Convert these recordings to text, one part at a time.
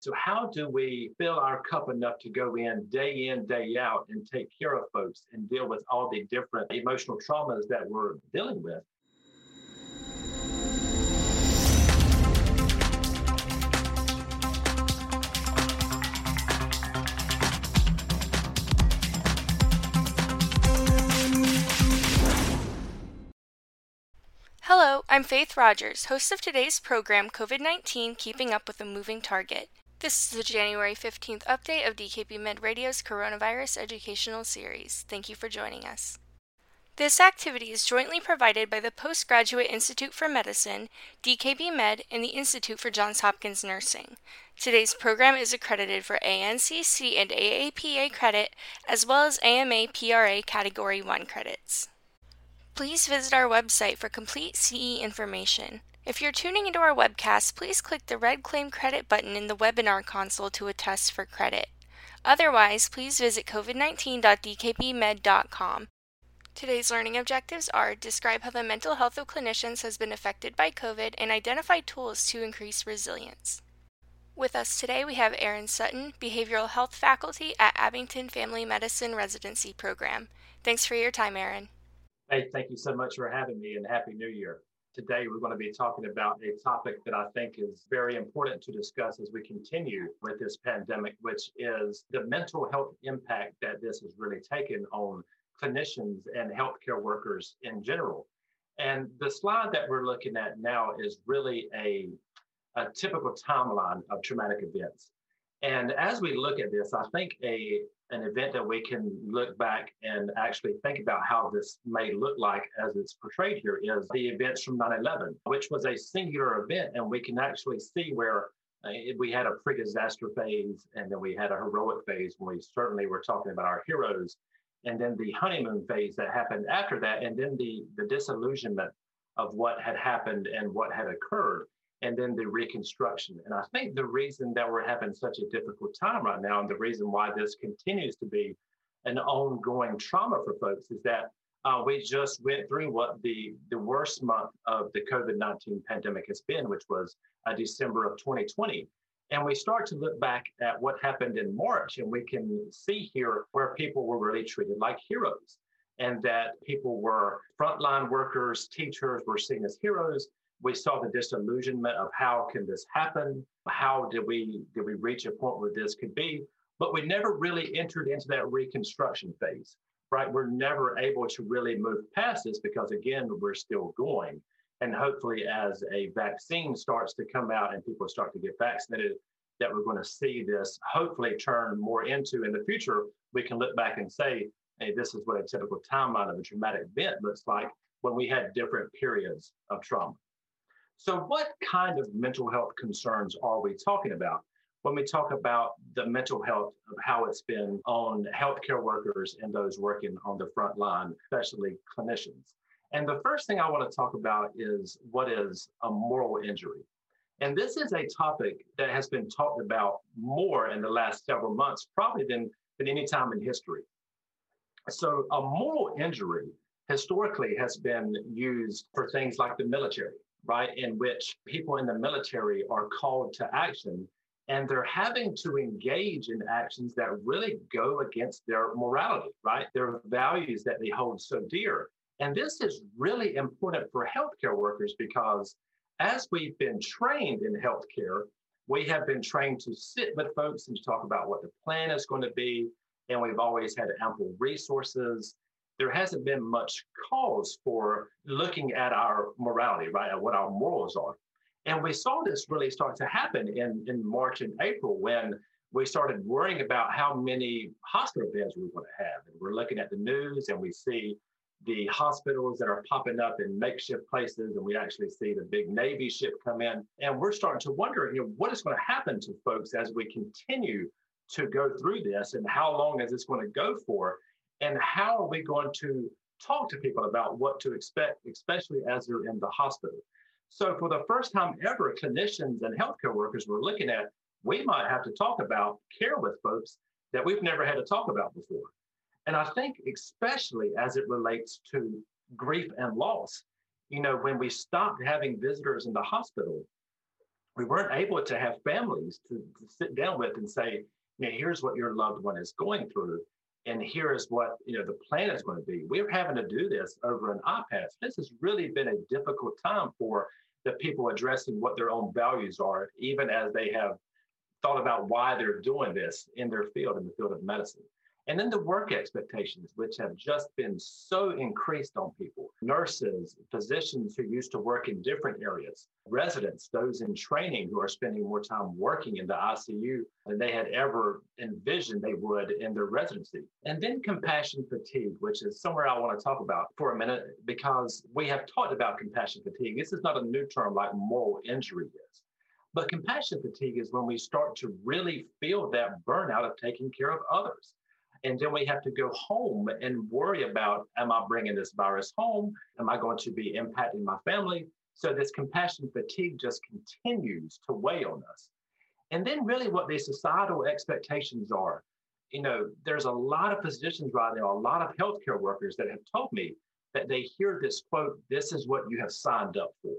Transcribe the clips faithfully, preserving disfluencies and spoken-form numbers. So how do we fill our cup enough to go in day in, day out and take care of folks and deal with all the different emotional traumas that we're dealing with? Hello, I'm Faith Rogers, host of today's program, COVID nineteen, Keeping Up with a Moving Target. This is the January fifteenth update of D K B Med Radio's Coronavirus Educational Series. Thank you for joining us. This activity is jointly provided by the Postgraduate Institute for Medicine, D K B Med, and the Institute for Johns Hopkins Nursing. Today's program is accredited for A N C C and A A P A credit, as well as A M A P R A Category one credits. Please visit our website for complete C E information. If you're tuning into our webcast, please click the red Claim Credit button in the webinar console to attest for credit. Otherwise, please visit covid nineteen dot d k b med dot com. Today's learning objectives are: describe how the mental health of clinicians has been affected by COVID and identify tools to increase resilience. With us today, we have Erin Sutton, Behavioral Health Faculty at Abington Family Medicine Residency Program. Thanks for your time, Erin. Hey, thank you so much for having me, and Happy New Year. Today, we're going to be talking about a topic that I think is very important to discuss as we continue with this pandemic, which is the mental health impact that this has really taken on clinicians and healthcare workers in general. And the slide that we're looking at now is really a, a typical timeline of traumatic events. And as we look at this, I think a an event that we can look back and actually think about how this may look like as it's portrayed here is the events from nine eleven, which was a singular event. And we can actually see where uh, we had a pre-disaster phase, and then we had a heroic phase when we certainly were talking about our heroes, and then the honeymoon phase that happened after that, and then the, the disillusionment of what had happened and what had occurred, and then the reconstruction. And I think the reason that we're having such a difficult time right now, and the reason why this continues to be an ongoing trauma for folks, is that uh, we just went through what the, the worst month of the COVID nineteen pandemic has been, which was uh, December of twenty twenty. And we start to look back at what happened in March, and we can see here where people were really treated like heroes, and that people were frontline workers, teachers were seen as heroes. We saw the disillusionment of how can this happen? How did we did we reach a point where this could be? But we never really entered into that reconstruction phase, right? We're never able to really move past this because, again, we're still going. And hopefully as a vaccine starts to come out and people start to get vaccinated, that we're going to see this hopefully turn more into, in the future, we can look back and say, hey, this is what a typical timeline of a traumatic event looks like when we had different periods of trauma. So what kind of mental health concerns are we talking about when we talk about the mental health of how it's been on healthcare workers and those working on the front line, especially clinicians? And the first thing I want to talk about is what is a moral injury. And this is a topic that has been talked about more in the last several months, probably than, than any time in history. So a moral injury historically has been used for things like the military, right, in which people in the military are called to action, and they're having to engage in actions that really go against their morality, right, their values that they hold so dear. And this is really important for healthcare workers because as we've been trained in healthcare, we have been trained to sit with folks and to talk about what the plan is going to be, and we've always had ample resources. There hasn't been much cause for looking at our morality, right, at what our morals are. And we saw this really start to happen in, in March and April when we started worrying about how many hospital beds we want to have. And we're looking at the news and we see the hospitals that are popping up in makeshift places, and we actually see the big Navy ship come in. And we're starting to wonder, you know, what is going to happen to folks as we continue to go through this, and how long is this going to go for? And how are we going to talk to people about what to expect, especially as they're in the hospital? So for the first time ever, clinicians and healthcare workers were looking at, we might have to talk about care with folks that we've never had to talk about before. And I think especially as it relates to grief and loss, you know, when we stopped having visitors in the hospital, we weren't able to have families to, to sit down with and say, you know, here's what your loved one is going through, and here is what, you know, the plan is going to be. We're having to do this over an iPad. So this has really been a difficult time for the people addressing what their own values are, even as they have thought about why they're doing this in their field, in the field of medicine. And then the work expectations, which have just been so increased on people. Nurses, physicians who used to work in different areas, residents, those in training who are spending more time working in the I C U than they had ever envisioned they would in their residency. And then compassion fatigue, which is somewhere I want to talk about for a minute, because we have talked about compassion fatigue. This is not a new term like moral injury is. But compassion fatigue is when we start to really feel that burnout of taking care of others. And then we have to go home and worry about, am I bringing this virus home? Am I going to be impacting my family? So this compassion fatigue just continues to weigh on us. And then really what the societal expectations are, you know, there's a lot of physicians right now, a lot of healthcare workers that have told me that they hear this quote, this is what you have signed up for.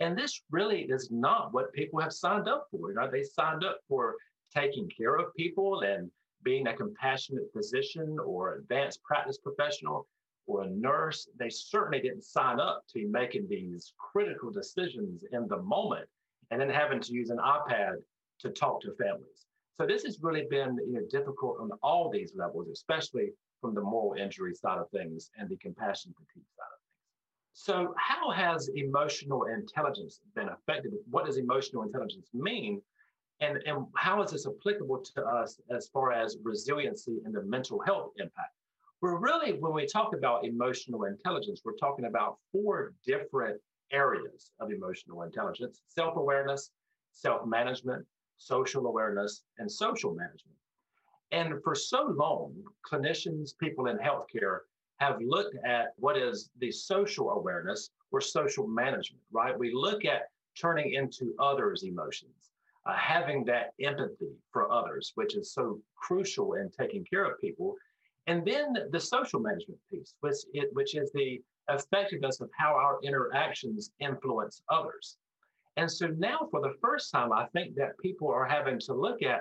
And this really is not what people have signed up for. You know, they signed up for taking care of people and being a compassionate physician or advanced practice professional or a nurse. They certainly didn't sign up to be making these critical decisions in the moment and then having to use an iPad to talk to families. So this has really been, you know, difficult on all these levels, especially from the moral injury side of things and the compassion fatigue side of things. So how has emotional intelligence been affected? What does emotional intelligence mean? And, and how is this applicable to us as far as resiliency and the mental health impact? We're really, when we talk about emotional intelligence, we're talking about four different areas of emotional intelligence: self-awareness, self-management, social awareness, and social management. And for so long, clinicians, people in healthcare have looked at what is the social awareness or social management, right? We look at turning into others' emotions. Uh, having that empathy for others, which is so crucial in taking care of people. And then the social management piece, which, it, which is the effectiveness of how our interactions influence others. And so now for the first time, I think that people are having to look at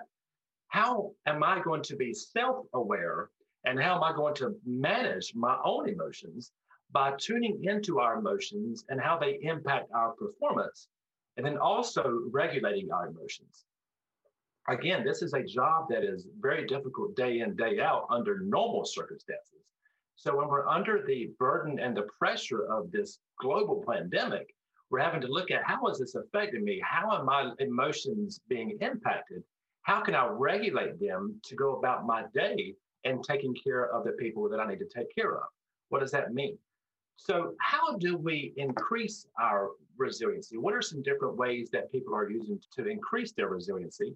how am I going to be self-aware and how am I going to manage my own emotions by tuning into our emotions and how they impact our performance. And then also regulating our emotions. Again, this is a job that is very difficult day in, day out under normal circumstances. So when we're under the burden and the pressure of this global pandemic, we're having to look at how is this affecting me? How are my emotions being impacted? How can I regulate them to go about my day and taking care of the people that I need to take care of? What does that mean? So how do we increase our resiliency? What are some different ways that people are using to increase their resiliency?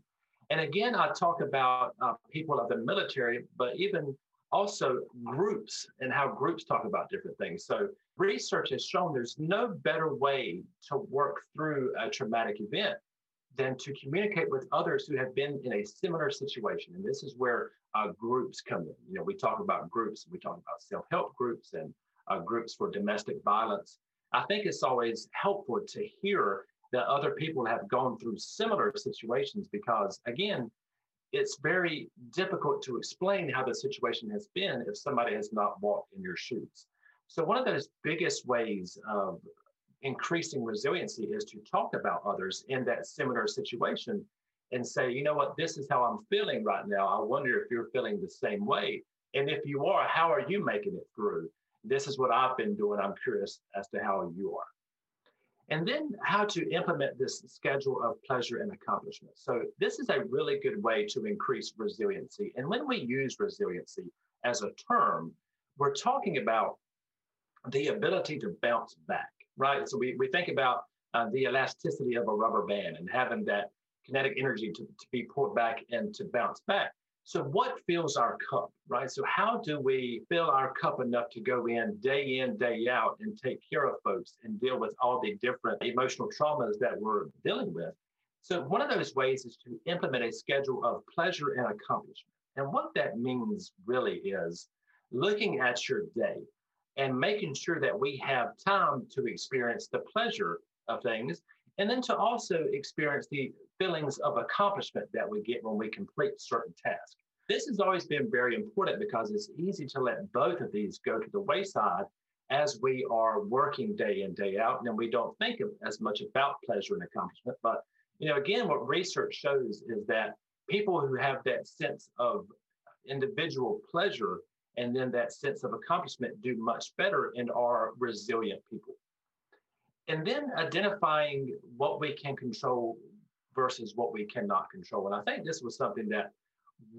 And again, I talk about uh, people of the military, but even also groups and how groups talk about different things. So research has shown there's no better way to work through a traumatic event than to communicate with others who have been in a similar situation. And this is where uh, groups come in. You know, we talk about groups, we talk about self-help groups and Uh, groups for domestic violence. I think it's always helpful to hear that other people have gone through similar situations because, again, it's very difficult to explain how the situation has been if somebody has not walked in your shoes. So one of those biggest ways of increasing resiliency is to talk about others in that similar situation and say, you know what, this is how I'm feeling right now. I wonder if you're feeling the same way. And if you are, how are you making it through? This is what I've been doing. I'm curious as to how you are. And then how to implement this schedule of pleasure and accomplishment. So this is a really good way to increase resiliency. And when we use resiliency as a term, we're talking about the ability to bounce back, right? So we, we think about uh, the elasticity of a rubber band and having that kinetic energy to, to be pulled back and to bounce back. So what fills our cup, right? So how do we fill our cup enough to go in day in, day out and take care of folks and deal with all the different emotional traumas that we're dealing with? So one of those ways is to implement a schedule of pleasure and accomplishment. And what that means really is looking at your day and making sure that we have time to experience the pleasure of things and then to also experience the feelings of accomplishment that we get when we complete certain tasks. This has always been very important because it's easy to let both of these go to the wayside as we are working day in, day out, and we don't think of as much about pleasure and accomplishment. But, you know, again, what research shows is that people who have that sense of individual pleasure and then that sense of accomplishment do much better and are resilient people. And then identifying what we can control versus what we cannot control. And I think this was something that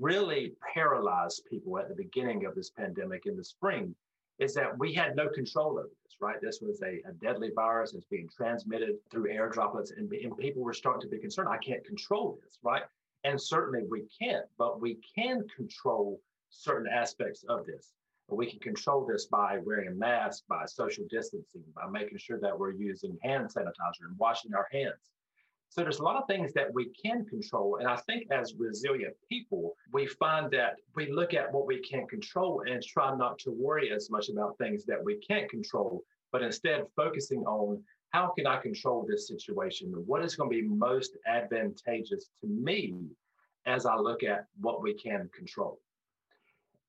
really paralyzed people at the beginning of this pandemic in the spring, is that we had no control over this, right? This was a, a deadly virus that's being transmitted through air droplets, and, and people were starting to be concerned, I can't control this, right? And certainly we can't, but we can control certain aspects of this. We can control this by wearing a mask, by social distancing, by making sure that we're using hand sanitizer and washing our hands. So there's a lot of things that we can control. And I think as resilient people, we find that we look at what we can control and try not to worry as much about things that we can't control, but instead focusing on how can I control this situation? What is going to be most advantageous to me as I look at what we can control?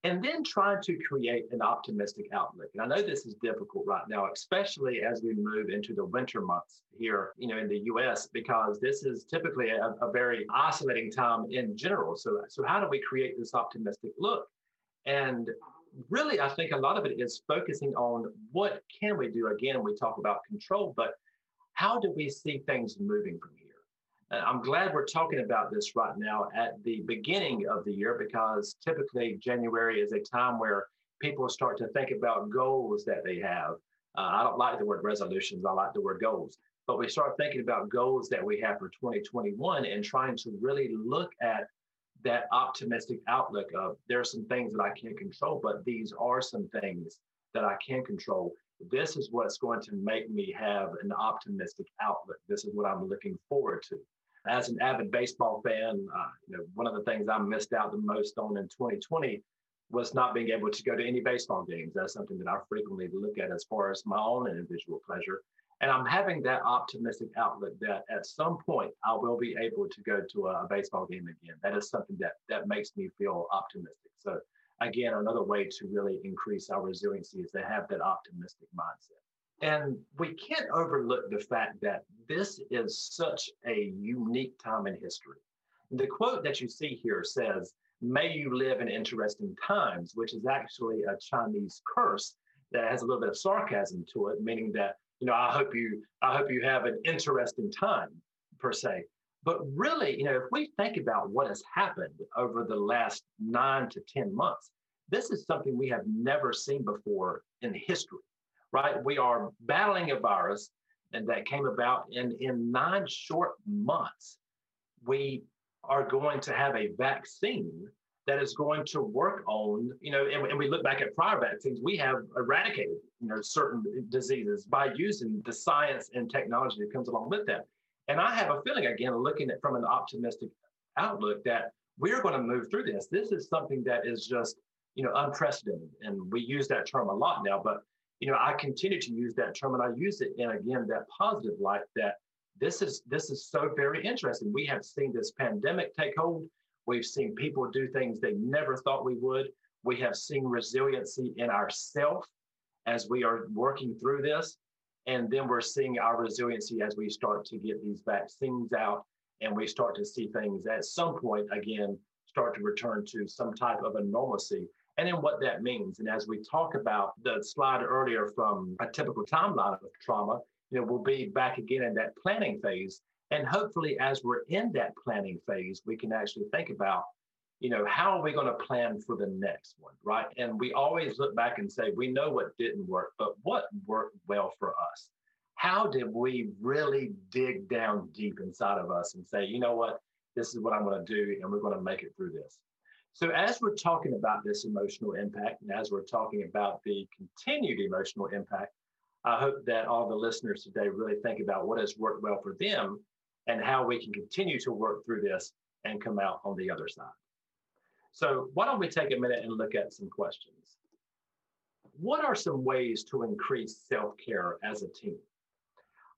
And then trying to create an optimistic outlook. And I know this is difficult right now, especially as we move into the winter months here, you know, in the U S, because this is typically a, a very isolating time in general. So, so how do we create this optimistic look? And really, I think a lot of it is focusing on what can we do? Again, we talk about control, but how do we see things moving from here? I'm glad we're talking about this right now at the beginning of the year, because typically January is a time where people start to think about goals that they have. Uh, I don't like the word resolutions. I like the word goals. But we start thinking about goals that we have for twenty twenty-one and trying to really look at that optimistic outlook of there are some things that I can't control, but these are some things that I can control. This is what's going to make me have an optimistic outlook. This is what I'm looking forward to. As an avid baseball fan, uh, you know, one of the things I missed out the most on in twenty twenty was not being able to go to any baseball games. That's something that I frequently look at as far as my own individual pleasure. And I'm having that optimistic outlook that at some point I will be able to go to a baseball game again. That is something that, that makes me feel optimistic. So again, another way to really increase our resiliency is to have that optimistic mindset. And we can't overlook the fact that this is such a unique time in history. The quote that you see here says, "May you live in interesting times," which is actually a Chinese curse that has a little bit of sarcasm to it, meaning that, you know, I hope you, I hope you have an interesting time, per se. But really, you know, if we think about what has happened over the last nine to ten months, this is something we have never seen before in history, right? We are battling a virus, and that came about in, in nine short months. We are going to have a vaccine that is going to work on, you know, and, and we look back at prior vaccines, we have eradicated, you know, certain diseases by using the science and technology that comes along with that. And I have a feeling, again, looking at from an optimistic outlook, that we're going to move through this. This is something that is just, you know, unprecedented. And we use that term a lot now, but, you know, I continue to use that term, and I use it in, again, that positive light that this is, this is so very interesting. We have seen this pandemic take hold. We've seen people do things they never thought we would. We have seen resiliency in ourselves as we are working through this. And then we're seeing our resiliency as we start to get these vaccines out, and we start to see things at some point, again, start to return to some type of a normalcy, and then what that means. And as we talk about the slide earlier from a typical timeline of trauma, you know, we'll be back again in that planning phase. And hopefully as we're in that planning phase, we can actually think about, you know, how are we going to plan for the next one, right? And we always look back and say, we know what didn't work, but what worked well for us? How did we really dig down deep inside of us and say, you know what, this is what I'm going to do, and we're going to make it through this. So as we're talking about this emotional impact, and as we're talking about the continued emotional impact, I hope that all the listeners today really think about what has worked well for them and how we can continue to work through this and come out on the other side. So why don't we take a minute and look at some questions. What are some ways to increase self-care as a team?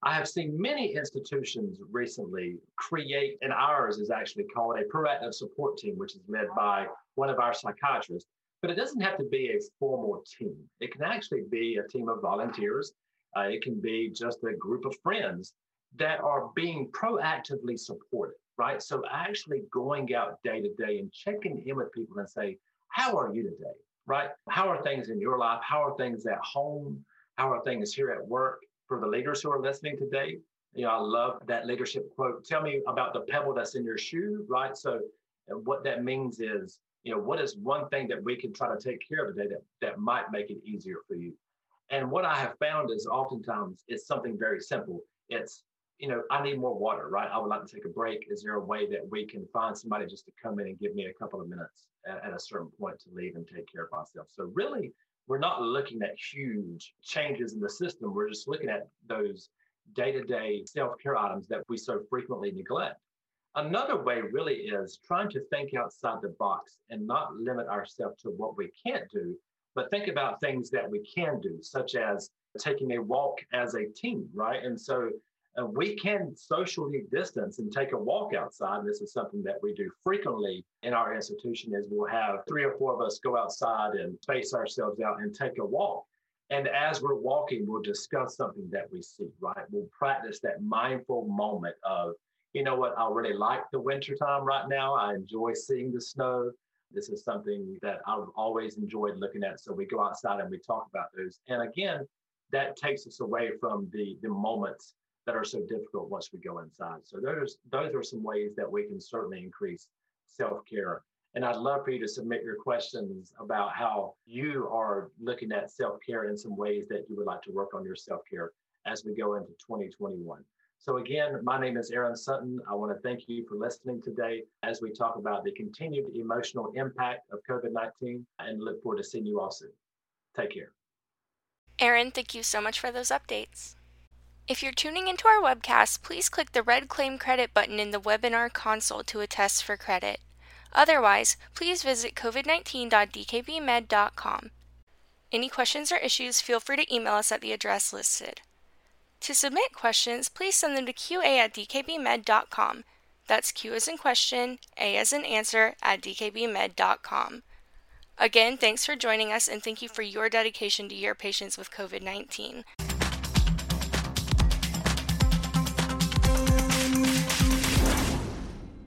I have seen many institutions recently create, and ours is actually called a proactive support team, which is led by one of our psychiatrists. But it doesn't have to be a formal team. It can actually be a team of volunteers. Uh, it can be just a group of friends that are being proactively supported, right? So actually going out day to day and checking in with people and say, how are you today, right? How are things in your life? How are things at home? How are things here at work? For the leaders who are listening today, you know, I love that leadership quote. Tell me about the pebble that's in your shoe, right? So and what that means is, you know, what is one thing that we can try to take care of today that, that might make it easier for you? And what I have found is oftentimes it's something very simple. It's, you know, I need more water, right? I would like to take a break. Is there a way that we can find somebody just to come in and give me a couple of minutes at, at a certain point to leave and take care of myself? So really, we're not looking at huge changes in the system. We're just looking at those day-to-day self-care items that we so frequently neglect. Another way really is trying to think outside the box and not limit ourselves to what we can't do, but think about things that we can do, such as taking a walk as a team, right? And so uh, we can socially distance and take a walk outside. And this is something that we do frequently in our institution is we'll have three or four of us go outside and space ourselves out and take a walk. And as we're walking, we'll discuss something that we see, right? We'll practice that mindful moment of, you know what, I really like the wintertime right now. I enjoy seeing the snow. This is something that I've always enjoyed looking at. So we go outside and we talk about those. And again, that takes us away from the, the moments that are so difficult once we go inside. So those, those are some ways that we can certainly increase self-care. And I'd love for you to submit your questions about how you are looking at self-care in some ways that you would like to work on your self-care as we go into twenty twenty-one. So again, my name is Erin Sutton. I want to thank you for listening today as we talk about the continued emotional impact of COVID nineteen and look forward to seeing you all soon. Take care. Erin, thank you so much for those updates. If you're tuning into our webcast, please click the red Claim Credit button in the webinar console to attest for credit. Otherwise, please visit covid nineteen dot d k b med dot com. Any questions or issues, feel free to email us at the address listed. To submit questions, please send them to q a at d k b med dot com. That's Q as in question, A as in answer, at d k b med dot com. Again, thanks for joining us and thank you for your dedication to your patients with COVID nineteen.